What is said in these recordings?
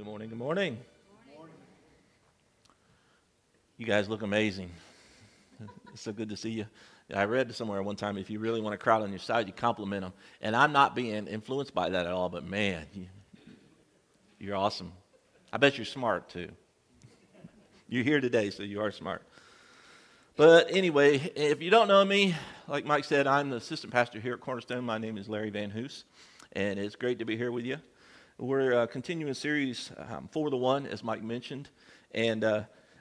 Good morning, good morning. Good morning. You guys look amazing. It's so good to see you. I read somewhere one time, if you really want a crowd on your side, you compliment them. And I'm not being influenced by that at all, but man, you're awesome. I bet you're smart too. You're here today, so you are smart. But anyway, if you don't know me, like Mike said, I'm the assistant pastor here at Cornerstone. My name is Larry Van Hoos, and it's great to be here with you. We're continuing a series for the one, as Mike mentioned. And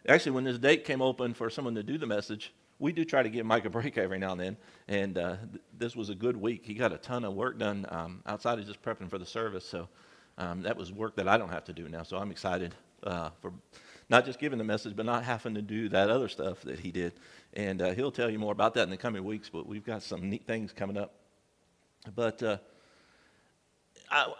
actually, when this date came open for someone to do the message, we do try to give Mike a break every now and then. And this was a good week. He got a ton of work done outside of just prepping for the service. So that was work that I don't have to do now. So I'm excited for not just giving the message, but not having to do that other stuff that he did. And he'll tell you more about that in the coming weeks. But we've got some neat things coming up. But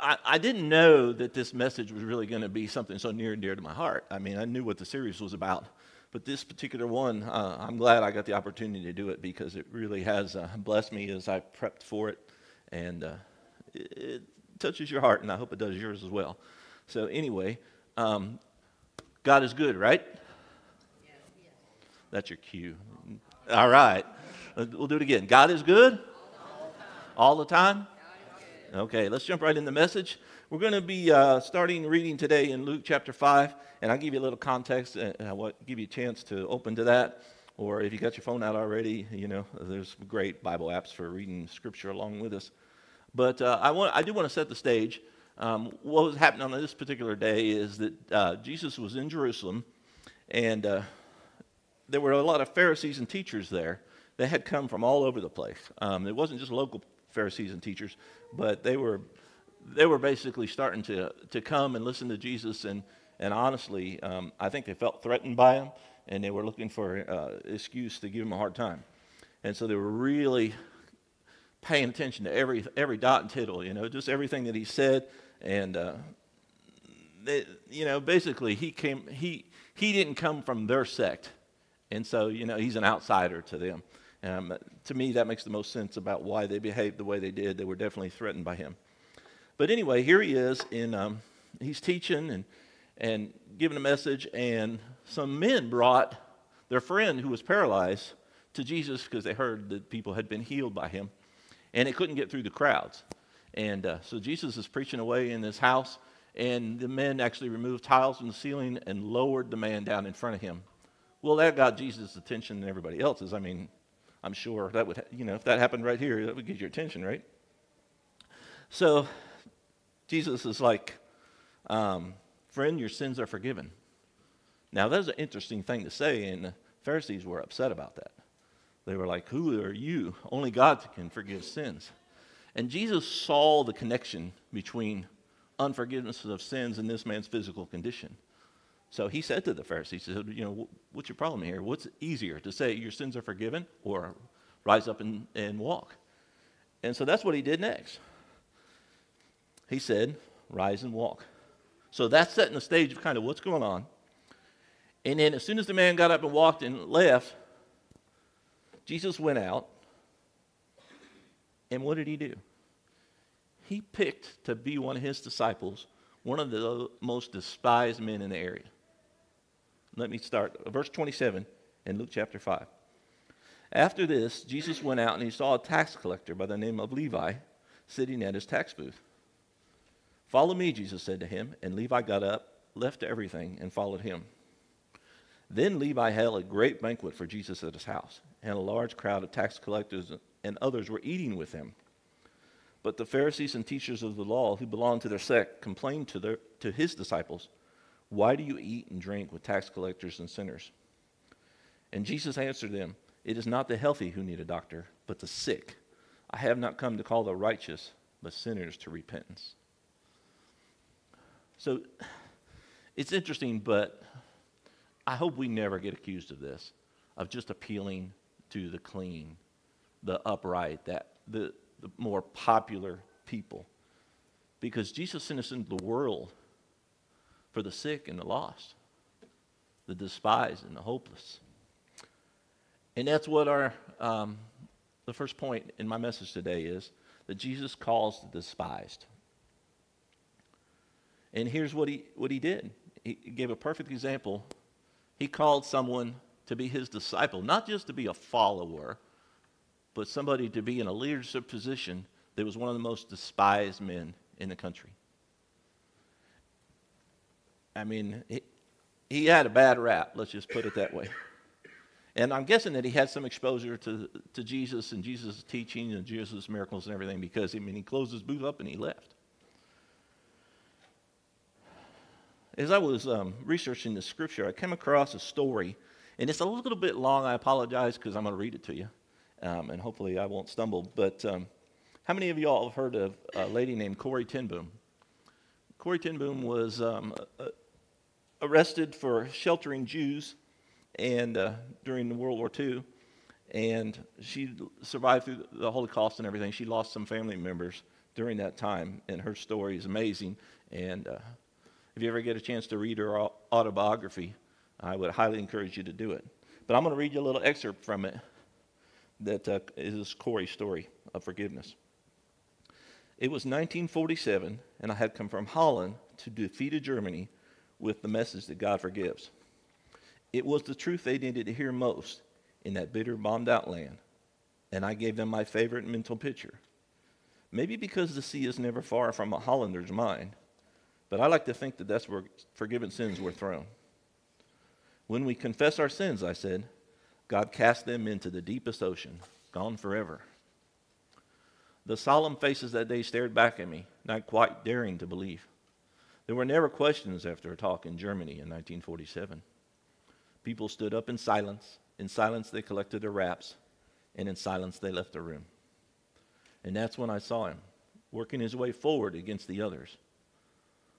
I didn't know that this message was really going to be something so near and dear to my heart. I mean, I knew what the series was about, but this particular one, I'm glad I got the opportunity to do it because it really has blessed me as I prepped for it, and it touches your heart, and I hope it does yours as well. So anyway, God is good, right? Yes. That's your cue. All right. We'll do it again. God is good? All the time? All the time? Okay, let's jump right in the message. We're going to be starting reading today in Luke chapter 5, and I'll give you a little context, and I'll give you a chance to open to that, or if you got your phone out already, you know, there's great Bible apps for reading Scripture along with us. But I do want to set the stage. What was happening on this particular day is that Jesus was in Jerusalem, and there were a lot of Pharisees and teachers there. They had come from all over the place. It wasn't just local Pharisees and teachers, but they were basically starting to come and listen to Jesus, and honestly, I think they felt threatened by him, and they were looking for excuse to give him a hard time, and so they were really paying attention to every dot and tittle, you know, just everything that he said, and they, you know, basically he didn't come from their sect, and so you know he's an outsider to them. To me, that makes the most sense about why they behaved the way they did. They were definitely threatened by him. But anyway, here he is, and he's teaching and giving a message, and some men brought their friend who was paralyzed to Jesus because they heard that people had been healed by him, and they couldn't get through the crowds. And so Jesus is preaching away in his house, and the men actually removed tiles from the ceiling and lowered the man down in front of him. Well, that got Jesus' attention and everybody else's. I mean, I'm sure that would, you know, if that happened right here, that would get your attention, right? So Jesus is like, friend, your sins are forgiven. Now, that's an interesting thing to say, and the Pharisees were upset about that. They were like, who are you? Only God can forgive sins. And Jesus saw the connection between unforgiveness of sins and this man's physical condition. So he said to the Pharisees, he said, you know, what's your problem here? What's easier to say your sins are forgiven or rise up and walk? And so that's what he did next. He said, rise and walk. So that's setting the stage of kind of what's going on. And then as soon as the man got up and walked and left, Jesus went out. And what did he do? He picked to be one of his disciples, one of the most despised men in the area. Let me start. Verse 27 in Luke chapter 5. After this, Jesus went out and he saw a tax collector by the name of Levi sitting at his tax booth. Follow me, Jesus said to him, and Levi got up, left everything, and followed him. Then Levi held a great banquet for Jesus at his house, and a large crowd of tax collectors and others were eating with him. But the Pharisees and teachers of the law who belonged to their sect complained to his disciples, why do you eat and drink with tax collectors and sinners? And Jesus answered them, it is not the healthy who need a doctor, but the sick. I have not come to call the righteous, but sinners to repentance. So it's interesting, but I hope we never get accused of this, of just appealing to the clean, the upright, that the more popular people, because Jesus sent us into the world for the sick and the lost, the despised and the hopeless. And that's what our the first point in my message today is, that Jesus calls the despised. And here's what he did. He gave a perfect example. He called someone to be his disciple, not just to be a follower, but somebody to be in a leadership position that was one of the most despised men in the country. I mean, he had a bad rap, let's just put it that way. And I'm guessing that he had some exposure to Jesus and Jesus' teaching and Jesus' miracles and everything, because, I mean, he closed his booth up and he left. As I was researching the scripture, I came across a story, and it's a little bit long. I apologize, because I'm going to read it to you, and hopefully I won't stumble. But how many of you all have heard of a lady named Corrie Ten Boom? Corrie Ten Boom was arrested for sheltering Jews and during World War II, and she survived through the Holocaust and everything. She lost some family members during that time, and her story is amazing. And if you ever get a chance to read her autobiography, I would highly encourage you to do it. But I'm going to read you a little excerpt from it that is Corey's story of forgiveness. It was 1947, and I had come from Holland to defeat Germany with the message that God forgives. It was the truth they needed to hear most in that bitter, bombed-out land, and I gave them my favorite mental picture. Maybe because the sea is never far from a Hollander's mind, but I like to think that that's where forgiven sins were thrown. When we confess our sins, I said, God cast them into the deepest ocean, gone forever. The solemn faces that day stared back at me, not quite daring to believe. There were never questions after a talk in Germany in 1947. People stood up in silence. In silence, they collected their wraps, and in silence, they left the room. And that's when I saw him, working his way forward against the others.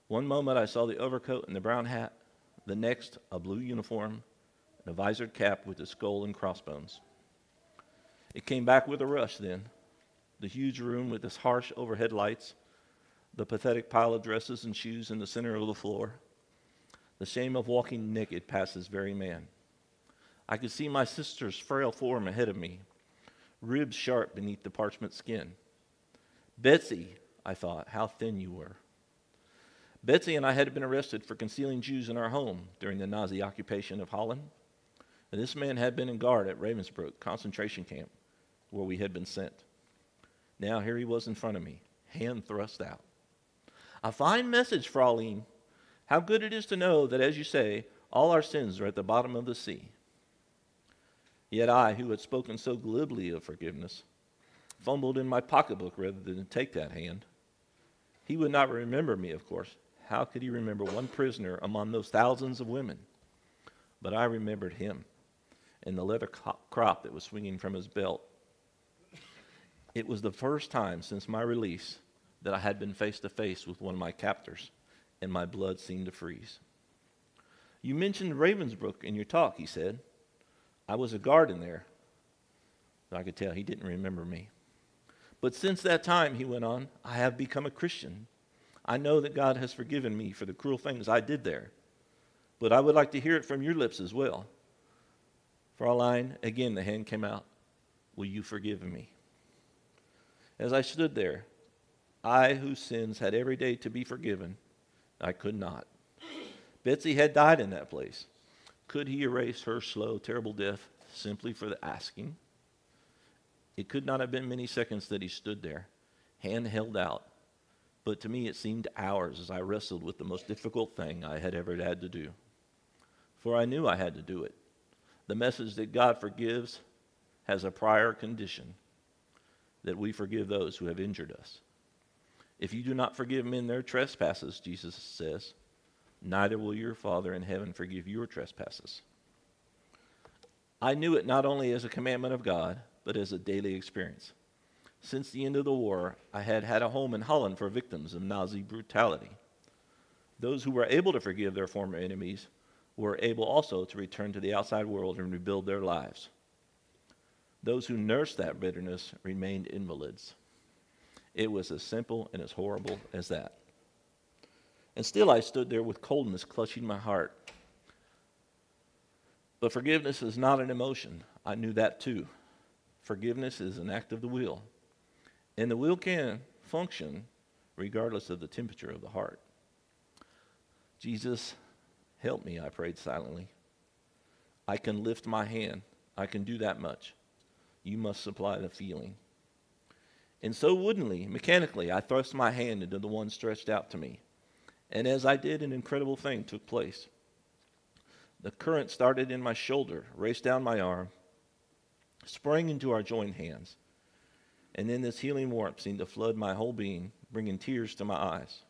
One moment I saw the overcoat and the brown hat, the next a blue uniform and a visored cap with a skull and crossbones. It came back with a rush then, the huge room with its harsh overhead lights, the pathetic pile of dresses and shoes in the center of the floor, the shame of walking naked past this very man. I could see my sister's frail form ahead of me, ribs sharp beneath the parchment skin. Betsy, I thought, how thin you were. Betsy and I had been arrested for concealing Jews in our home during the Nazi occupation of Holland, and this man had been in guard at Ravensbrück concentration camp, where we had been sent. Now here he was in front of me, hand thrust out. A fine message, Fraulein. How good it is to know that, as you say, all our sins are at the bottom of the sea. Yet I, who had spoken so glibly of forgiveness, fumbled in my pocketbook rather than take that hand. He would not remember me, of course. How could he remember one prisoner among those thousands of women? But I remembered him and the leather crop that was swinging from his belt. It was the first time since my release that I had been face to face with one of my captors, and my blood seemed to freeze. You mentioned Ravensbrück in your talk, he said. I was a guard in there. I could tell he didn't remember me. But since that time, he went on, I have become a Christian. I know that God has forgiven me for the cruel things I did there. But I would like to hear it from your lips as well. Fraulein, again the hand came out. Will you forgive me? As I stood there, I whose sins had every day to be forgiven, I could not. Betsy had died in that place. Could he erase her slow, terrible death simply for the asking? It could not have been many seconds that he stood there, hand held out, but to me it seemed hours as I wrestled with the most difficult thing I had ever had to do. For I knew I had to do it. The message that God forgives has a prior condition, that we forgive those who have injured us. If you do not forgive men their trespasses, Jesus says, neither will your Father in heaven forgive your trespasses. I knew it not only as a commandment of God, but as a daily experience. Since the end of the war, I had had a home in Holland for victims of Nazi brutality. Those who were able to forgive their former enemies were able also to return to the outside world and rebuild their lives. Those who nursed that bitterness remained invalids. It was as simple and as horrible as that. And still I stood there with coldness clutching my heart. But forgiveness is not an emotion. I knew that too. Forgiveness is an act of the will, and the will can function regardless of the temperature of the heart. Jesus, help me, I prayed silently. I can lift my hand. I can do that much. You must supply the feeling. And so woodenly, mechanically, I thrust my hand into the one stretched out to me. And as I did, an incredible thing took place. The current started in my shoulder, raced down my arm, sprang into our joined hands. And then this healing warmth seemed to flood my whole being, bringing tears to my eyes.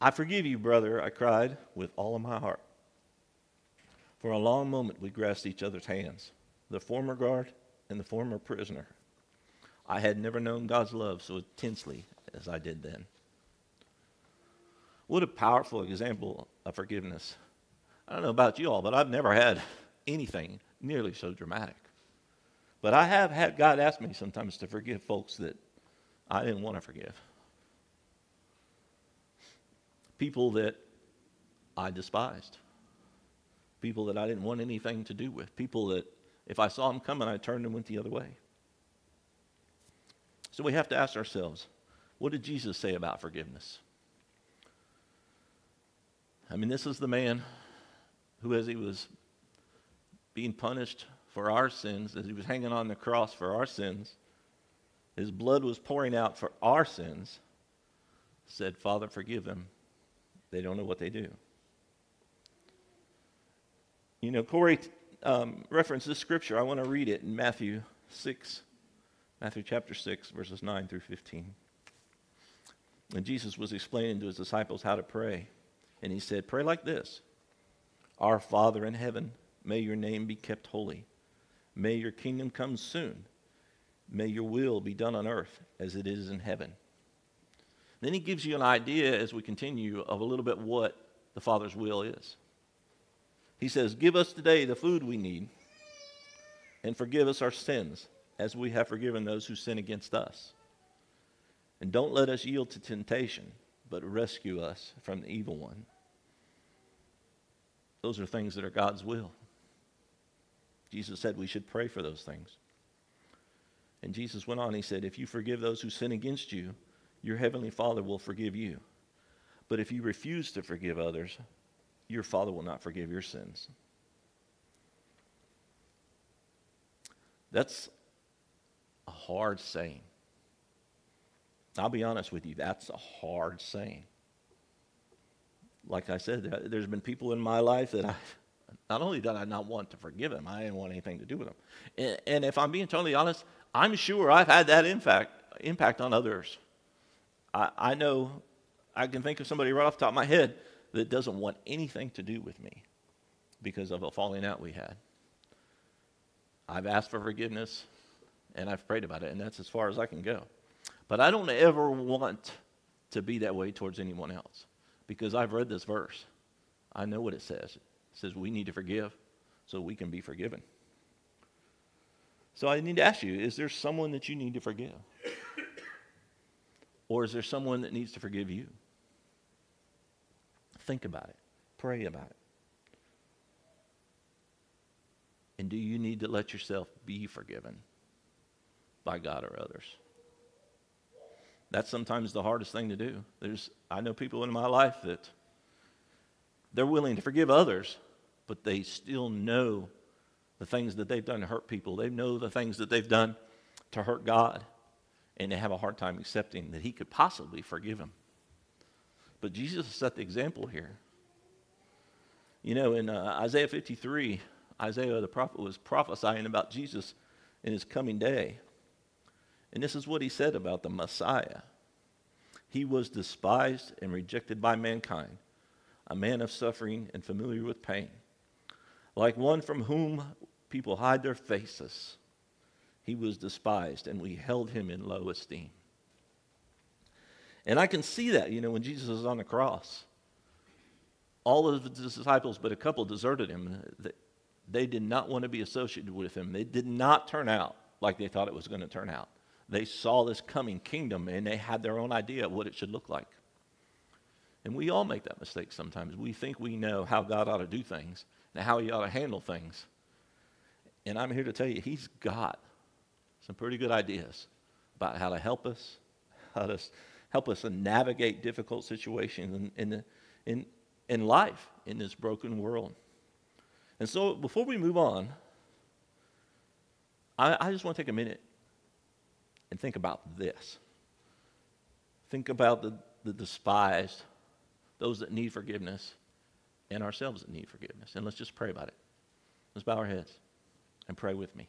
I forgive you, brother, I cried with all of my heart. For a long moment, we grasped each other's hands, the former guard and the former prisoner. I had never known God's love so intensely as I did then. What a powerful example of forgiveness. I don't know about you all, but I've never had anything nearly so dramatic. But I have had God ask me sometimes to forgive folks that I didn't want to forgive. People that I despised. People that I didn't want anything to do with. People that if I saw them coming, I turned and went the other way. So we have to ask ourselves, what did Jesus say about forgiveness? I mean, this is the man who, as he was being punished for our sins, as he was hanging on the cross for our sins, his blood was pouring out for our sins, said, Father, forgive them. They don't know what they do. You know, Corrie referenced this scripture. I want to read it in Matthew chapter 6, verses 9 through 15. And Jesus was explaining to his disciples how to pray. And he said, pray like this. Our Father in heaven, may your name be kept holy. May your kingdom come soon. May your will be done on earth as it is in heaven. Then he gives you an idea as we continue of a little bit what the Father's will is. He says, give us today the food we need and forgive us our sins as we have forgiven those who sin against us. And don't let us yield to temptation, but rescue us from the evil one. Those are things that are God's will. Jesus said we should pray for those things. And Jesus went on, he said, if you forgive those who sin against you, your heavenly Father will forgive you. But if you refuse to forgive others, your Father will not forgive your sins. That's a hard saying. I'll be honest with you, that's a hard saying. Like I said, there's been people in my life that I, not only did I not want to forgive them, I didn't want anything to do with them. And if I'm being totally honest, I'm sure I've had that impact on others. I know I can think of somebody right off the top of my head that doesn't want anything to do with me because of a falling out we had. I've asked for forgiveness, and I've prayed about it, and that's as far as I can go. But I don't ever want to be that way towards anyone else because I've read this verse. I know what it says. It says we need to forgive so we can be forgiven. So I need to ask you, is there someone that you need to forgive? Or is there someone that needs to forgive you? Think about it. Pray about it. And do you need to let yourself be forgiven by God or others? That's sometimes the hardest thing to do. I know people in my life that they're willing to forgive others, but they still know the things that they've done to hurt people. They know the things that they've done to hurt God, and they have a hard time accepting that he could possibly forgive them. But Jesus set the example here. You know, in Isaiah 53, Isaiah the prophet was prophesying about Jesus in his coming day. And this is what he said about the Messiah. He was despised and rejected by mankind, a man of suffering and familiar with pain. Like one from whom people hide their faces, he was despised, and we held him in low esteem. And I can see that, you know, when Jesus was on the cross. All of the disciples but a couple deserted him. They did not want to be associated with him. They did not turn out like they thought it was going to turn out. They saw this coming kingdom, and they had their own idea of what it should look like. And we all make that mistake sometimes. We think we know how God ought to do things and how he ought to handle things. And I'm here to tell you, he's got some pretty good ideas about how to help us navigate difficult situations, and, and, in life in this broken world. And so before we move on, I just want to take a minute and think about this. Think about the despised, those that need forgiveness, and ourselves that need forgiveness. And let's just pray about it. Let's bow our heads and pray with me.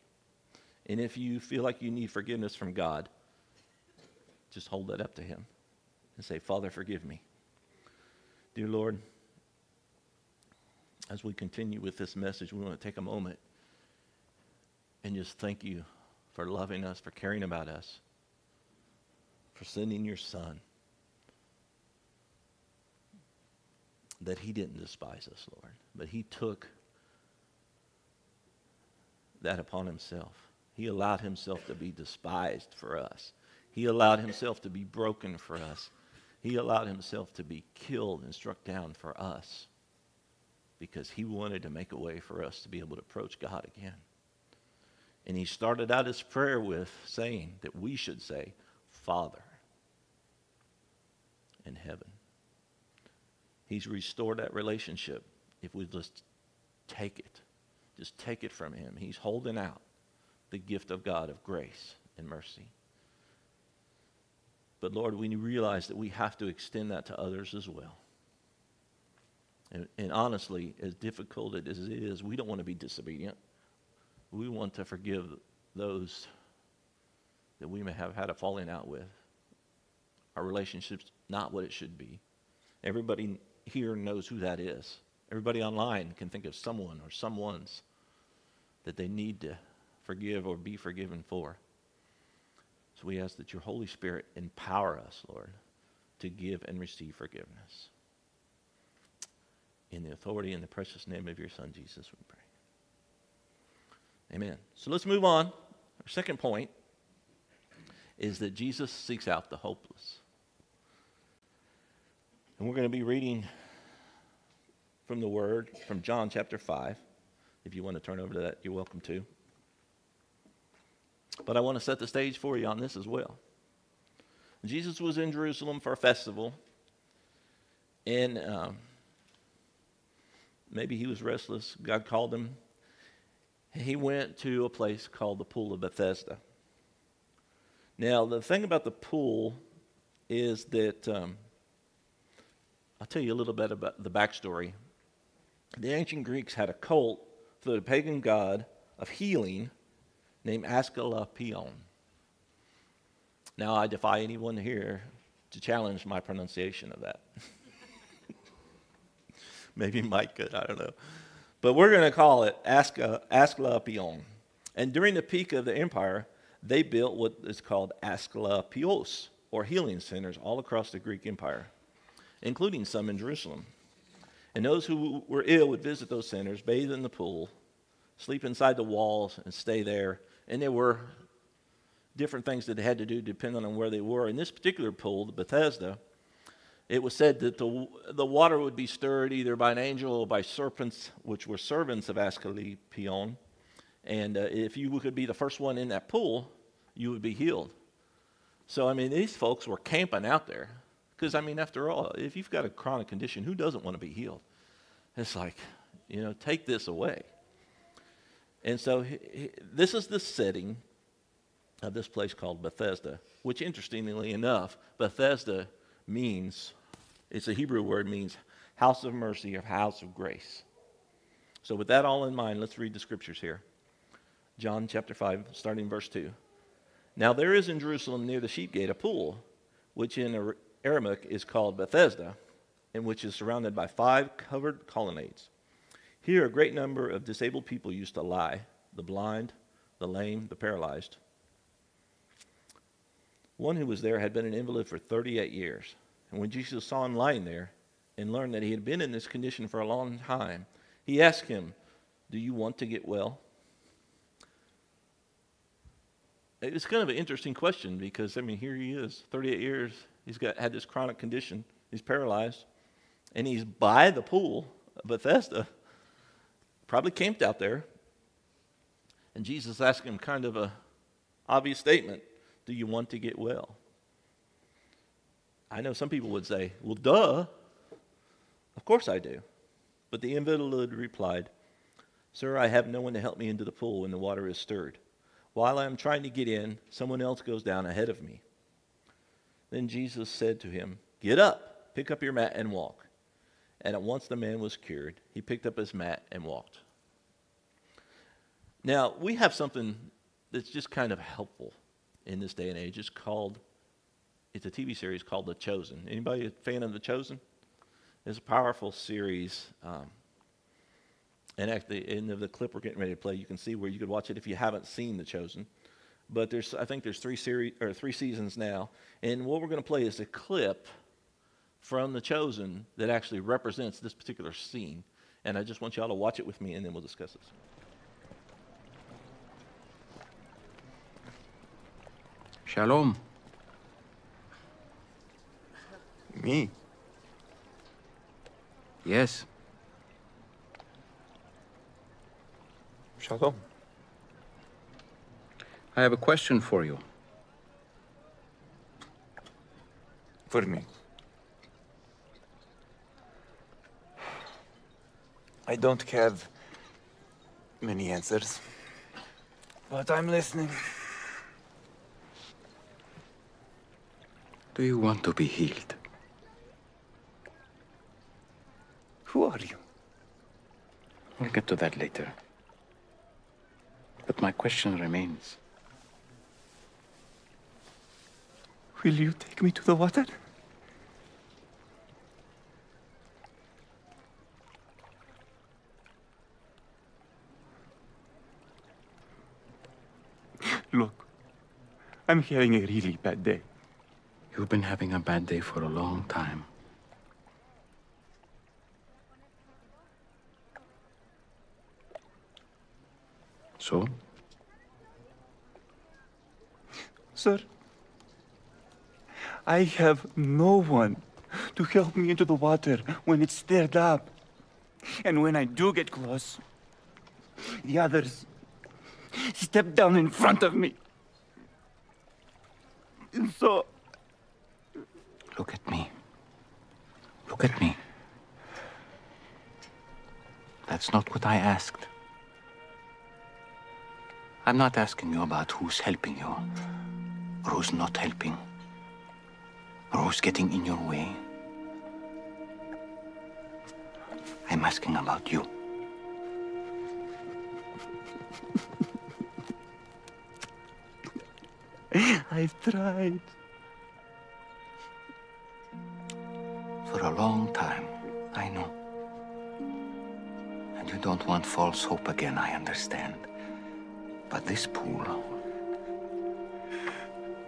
And if you feel like you need forgiveness from God, just hold that up to him and say, Father, forgive me. Dear Lord, as we continue with this message, we want to take a moment and just thank you for loving us, for caring about us, for sending your son, that he didn't despise us, Lord, but he took that upon himself. He allowed himself to be despised for us. He allowed himself to be broken for us. He allowed himself to be killed and struck down for us because he wanted to make a way for us to be able to approach God again. And he started out his prayer with saying that we should say, Father in heaven. He's restored that relationship if we just take it. Just take it from him. He's holding out the gift of God of grace and mercy. But Lord, we realize that we have to extend that to others as well. And honestly, as difficult as it is, we don't want to be disobedient. We want to forgive those that we may have had a falling out with. Our relationship's not what it should be. Everybody here knows who that is. Everybody online can think of someone or someones that they need to forgive or be forgiven for. So we ask that your Holy Spirit empower us, Lord, to give and receive forgiveness. In the authority and the precious name of your Son, Jesus, we pray. Amen. So let's move on. Our second point is that Jesus seeks out the hopeless. And we're going to be reading from the Word, from John chapter 5. If you want to turn over to that, you're welcome to. But I want to set the stage for you on this as well. Jesus was in Jerusalem for a festival, and maybe he was restless. God called him. He went to a place called the Pool of Bethesda. Now, the thing about the pool is that, I'll tell you a little bit about the backstory. The ancient Greeks had a cult for the pagan god of healing named Asclepion. Now, I defy anyone here to challenge my pronunciation of that. Maybe Mike could, I don't know. But we're going to call it Asclepion. And during the peak of the empire, they built what is called Asclepios, or healing centers, all across the Greek empire, including some in Jerusalem. And those who were ill would visit those centers, bathe in the pool, sleep inside the walls, and stay there. And there were different things that they had to do depending on where they were. In this particular pool, the Bethesda, it was said that the water would be stirred either by an angel or by serpents, which were servants of Asclepion. And if you could be the first one in that pool, you would be healed. So, I mean, these folks were camping out there. Because, I mean, after all, if you've got a chronic condition, who doesn't want to be healed? It's like, you know, take this away. And so this is the setting of this place called Bethesda, which, interestingly enough, Bethesda means, it's a Hebrew word, means house of mercy or house of grace. So with that all in mind, let's read the scriptures here. John chapter 5, starting verse 2. Now there is in Jerusalem near the Sheep Gate a pool, which in Aramaic is called Bethesda, and which is surrounded by 5 covered colonnades. Here, a great number of disabled people used to lie, the blind, the lame, the paralyzed. One who was there had been an invalid for 38 years. And when Jesus saw him lying there and learned that he had been in this condition for a long time, he asked him, "Do you want to get well?" It's kind of an interesting question because, I mean, here he is, 38 years, he's had this chronic condition, he's paralyzed, and he's by the pool of Bethesda, probably camped out there, and Jesus asked him kind of a obvious statement, do you want to get well? I know some people would say, well, duh, Of course I do. But the invalid replied, Sir, I have no one to help me into the pool when the water is stirred. While I am trying to get in, someone else goes down ahead of me. Then Jesus said to him, Get up, pick up your mat and walk. And at once the man was cured. He picked up his mat and walked. Now, we have something that's just kind of helpful in this day and age. It's a TV series called The Chosen. Anybody a fan of The Chosen? It's a powerful series. And at the end of the clip we're getting ready to play, you can see where you could watch it if you haven't seen The Chosen. But I think there's three seasons now. And what we're going to play is a clip from The Chosen that actually represents this particular scene. And I just want you all to watch it with me, and then we'll discuss it. Shalom. Me? Yes. Shalom. I have a question for you. For me? I don't have many answers, but I'm listening. Do you want to be healed? Who are you? We'll get to that later. But my question remains. Will you take me to the water? Look, I'm having a really bad day. You've been having a bad day for a long time. So? Sir, I have no one to help me into the water when it's stirred up. And when I do get close, the others step down in front of me. And so... Look at me. Look at me. That's not what I asked. I'm not asking you about who's helping you, or who's not helping, or who's getting in your way. I'm asking about you. I've tried. For a long time, I know. And you don't want false hope again, I understand. But this pool,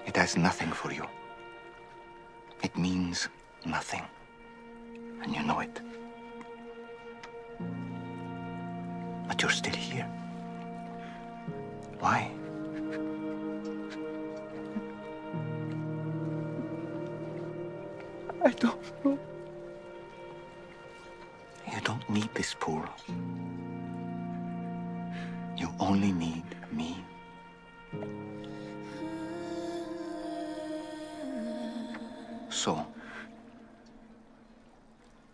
it has nothing for you. It means nothing, and you know it. But you're still here. Why? I don't know. You don't need this pool. You only need me. So,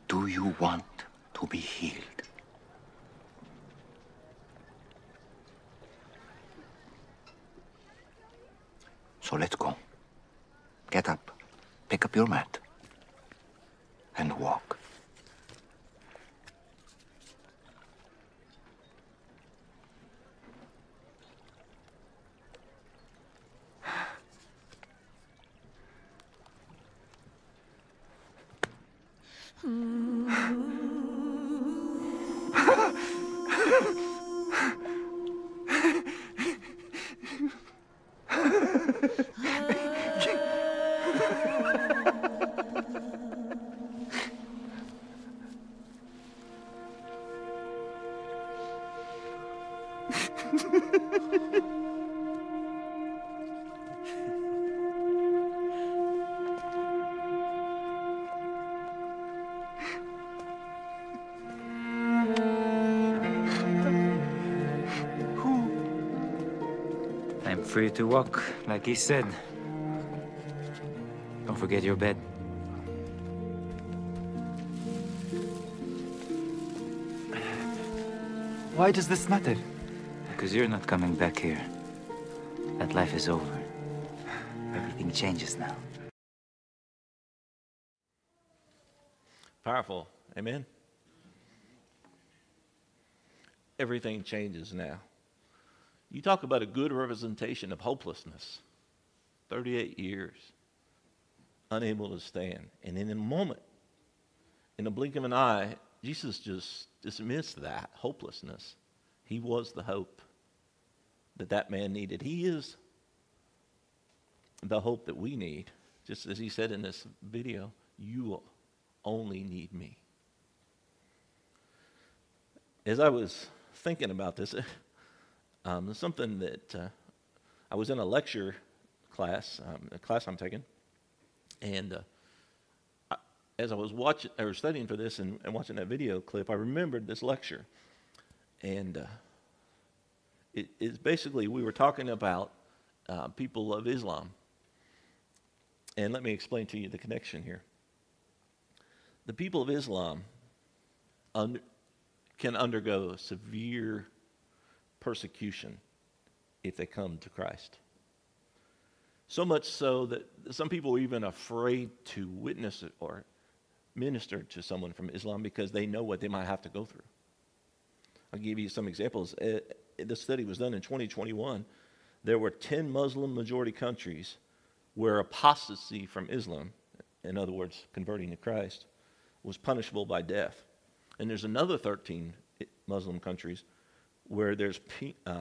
do you want to be healed? So let's go. Get up, pick up your mat, and walk. Free to walk, like he said. Don't forget your bed. Why does this matter? Because you're not coming back here. That life is over. Everything changes now. Powerful. Amen. Everything changes now. You talk about a good representation of hopelessness. 38 years, unable to stand. And in a moment, in the blink of an eye, Jesus just dismissed that hopelessness. He was the hope that that man needed. He is the hope that we need. Just as he said in this video, you only need me. As I was thinking about this, something that I was in a lecture class, a class I'm taking, and as I was watching or studying for this and watching that video clip, I remembered this lecture, and it is basically we were talking about people of Islam, and let me explain to you the connection here. The people of Islam can undergo severe persecution if they come to Christ. So much so that some people are even afraid to witness or minister to someone from Islam because they know what they might have to go through. I'll give you some examples. The study was done in 2021. There were 10 Muslim-majority countries where apostasy from Islam, in other words, converting to Christ, was punishable by death. And there's another 13 Muslim countries where there's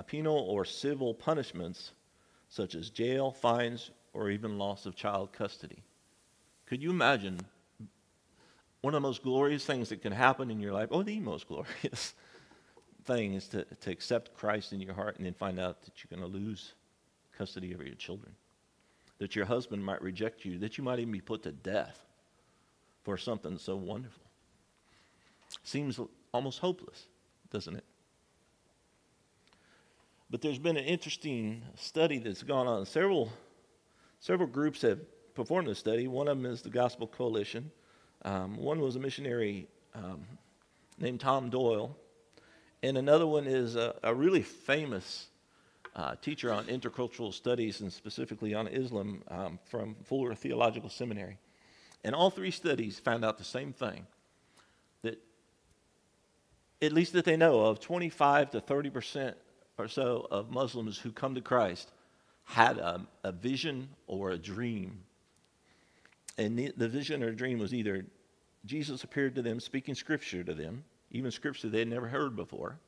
penal or civil punishments such as jail, fines, or even loss of child custody. Could you imagine one of the most glorious things that can happen in your life, or the most glorious thing, is to accept Christ in your heart and then find out that you're going to lose custody over your children, that your husband might reject you, that you might even be put to death for something so wonderful? Seems almost hopeless, doesn't it? But there's been an interesting study that's gone on. Several groups have performed this study. One of them is the Gospel Coalition. One was a missionary named Tom Doyle. And another one is a really famous teacher on intercultural studies and specifically on Islam from Fuller Theological Seminary. And all three studies found out the same thing, that at least that they know of, 25 to 30% or so of Muslims who come to Christ had a vision or a dream. And the vision or dream was either Jesus appeared to them speaking scripture to them, even scripture they had never heard before,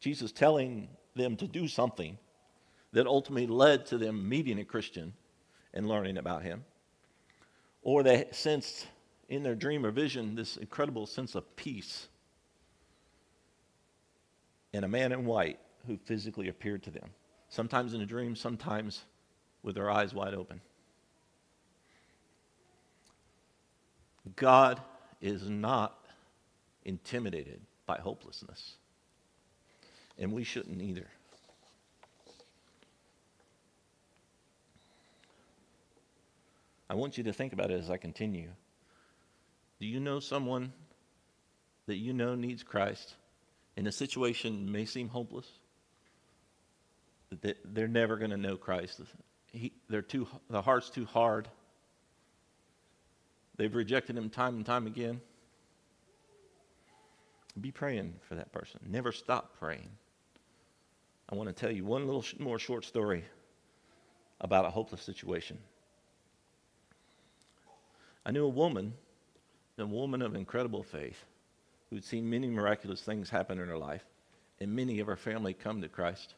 Jesus telling them to do something that ultimately led to them meeting a Christian and learning about him, or they sensed in their dream or vision this incredible sense of peace and a man in white who physically appeared to them, sometimes in a dream, sometimes with their eyes wide open. God is not intimidated by hopelessness, and we shouldn't either. I want you to think about it as I continue. Do you know someone that you know needs Christ, and the situation may seem hopeless? They're never going to know Christ. Their heart's too hard. They've rejected him time and time again. Be praying for that person. Never stop praying. I want to tell you one little more short story about a hopeless situation. I knew a woman of incredible faith, who'd seen many miraculous things happen in her life, and many of her family come to Christ,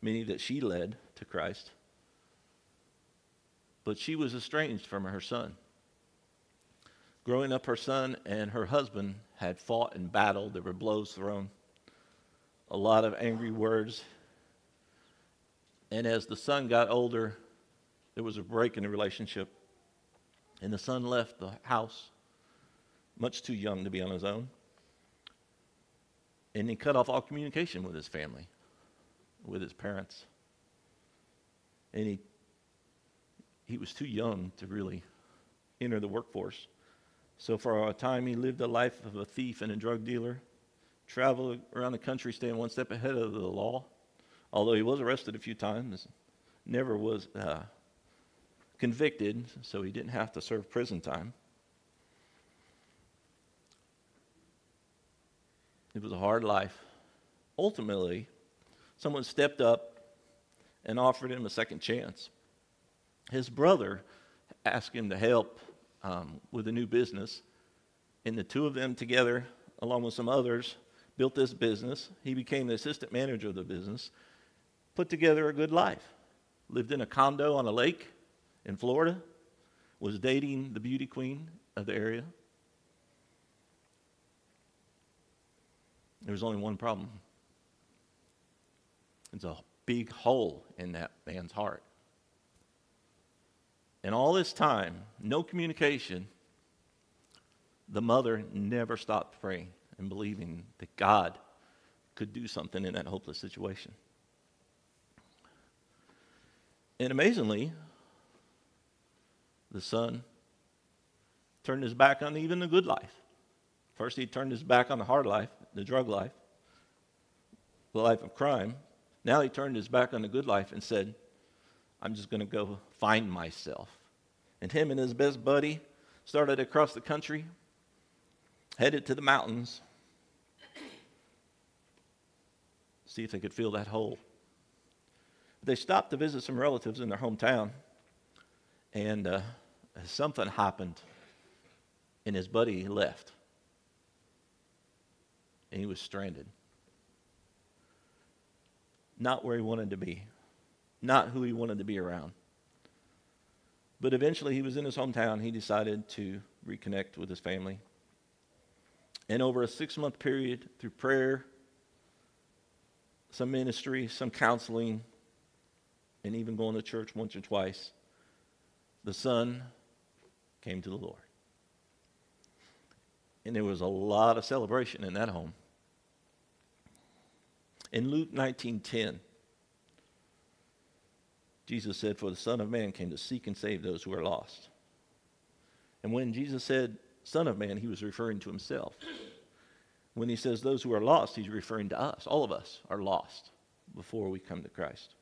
many that she led to Christ. But she was estranged from her son. Growing up, her son and her husband had fought and battled. There were blows thrown, a lot of angry words. And as the son got older, there was a break in the relationship, and the son left the house much too young to be on his own, and he cut off all communication with his family, with his parents. And he was too young to really enter the workforce. So for a time, he lived a life of a thief and a drug dealer. traveled around the country staying one step ahead of the law, although he was arrested a few times, never was convicted, so he didn't have to serve prison time. It was a hard life. Ultimately, someone stepped up and offered him a second chance. His brother asked him to help with a new business, and the two of them together, along with some others, built this business. He became the assistant manager of the business, put together a good life, lived in a condo on a lake in Florida, was dating the beauty queen of the area. There was only one problem. There's a big hole in that man's heart. And all this time, no communication, the mother never stopped praying and believing that God could do something in that hopeless situation. And amazingly, the son turned his back on even the good life. First, he turned his back on the hard life, the drug life, the life of crime. Now he turned his back on the good life and said, I'm just going to go find myself. And him and his best buddy started across the country, headed to the mountains, see if they could fill that hole. They stopped to visit some relatives in their hometown, and something happened, and his buddy left, and he was stranded. Not where he wanted to be, not who he wanted to be around. But eventually he was in his hometown. He decided to reconnect with his family. And over a 6-month period, through prayer, some ministry, some counseling, and even going to church once or twice, the son came to the Lord. And there was a lot of celebration in that home. In Luke 19:10, Jesus said, "For the Son of Man came to seek and save those who are lost." And when Jesus said, Son of Man, he was referring to himself. When he says those who are lost, he's referring to us. All of us are lost before we come to Christ.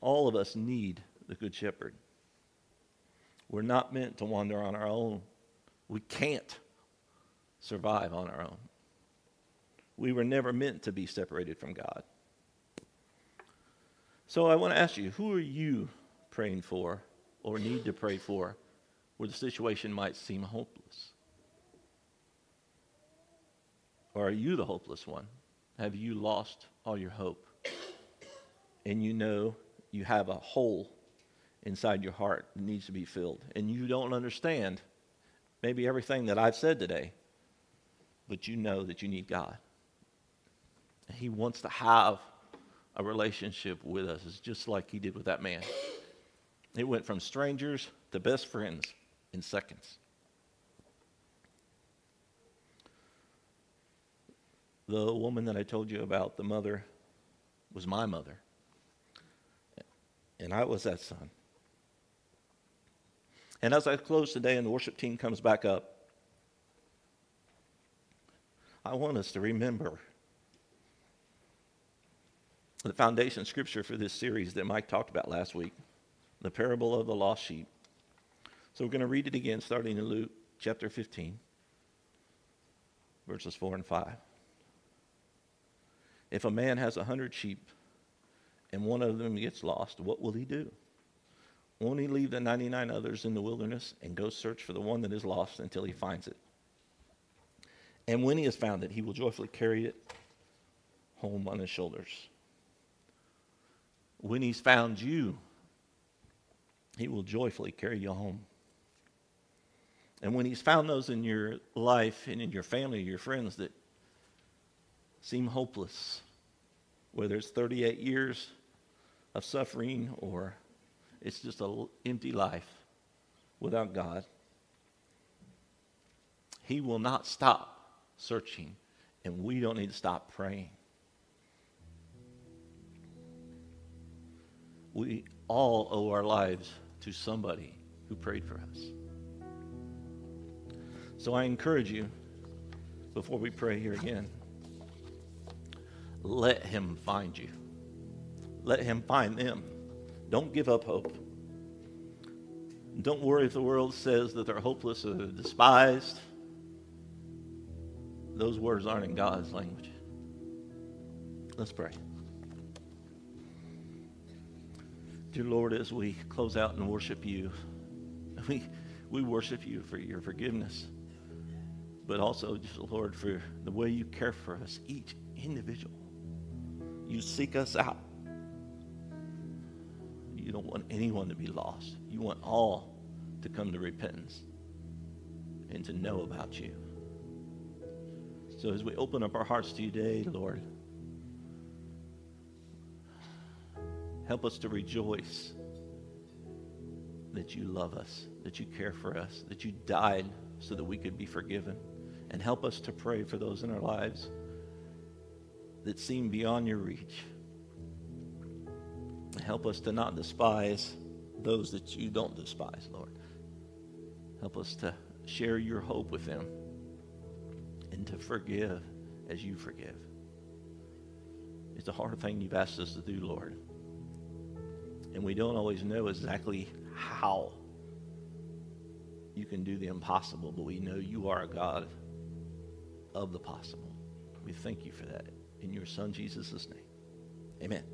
All of us need the Good Shepherd. We're not meant to wander on our own. We can't survive on our own. We were never meant to be separated from God. So I want to ask you, who are you praying for or need to pray for where the situation might seem hopeless? Or are you the hopeless one? Have you lost all your hope? And you know you have a hole inside your heart that needs to be filled. And you don't understand maybe everything that I've said today, but you know that you need God. He wants to have a relationship with us. It's just like he did with that man. It went from strangers to best friends in seconds. The woman that I told you about, the mother, was my mother. And I was that son. And as I close today and the worship team comes back up, I want us to remember the foundation scripture for this series that Mike talked about last week, the parable of the lost sheep. So we're going to read it again, starting in Luke chapter 15, verses 4 and 5. If a man has 100 sheep and one of them gets lost, what will he do? Won't he leave the 99 others in the wilderness and go search for the one that is lost until he finds it? And when he has found it, he will joyfully carry it home on his shoulders. When he's found you, he will joyfully carry you home. And when he's found those in your life and in your family, your friends that seem hopeless, whether it's 38 years of suffering or it's just an empty life without God, he will not stop searching, and we don't need to stop praying. We all owe our lives to somebody who prayed for us. So I encourage you, before we pray here again, Let him find you. Let him find them. Don't give up hope. Don't worry if the world says that they're hopeless or despised. Those words aren't in God's language. Let's pray. Dear Lord, as we close out and worship you, we worship you for your forgiveness, but also, just Lord, for the way you care for us, each individual. You seek us out. You don't want anyone to be lost. You want all to come to repentance and to know about you. So as we open up our hearts to you today, Lord, help us to rejoice that you love us, that you care for us, that you died so that we could be forgiven. And help us to pray for those in our lives that seem beyond your reach. Help us to not despise those that you don't despise, Lord. Help us to share your hope with them and to forgive as you forgive. It's a hard thing you've asked us to do, Lord. And we don't always know exactly how you can do the impossible, but we know you are a God of the possible. We thank you for that. In your Son, Jesus' name, amen.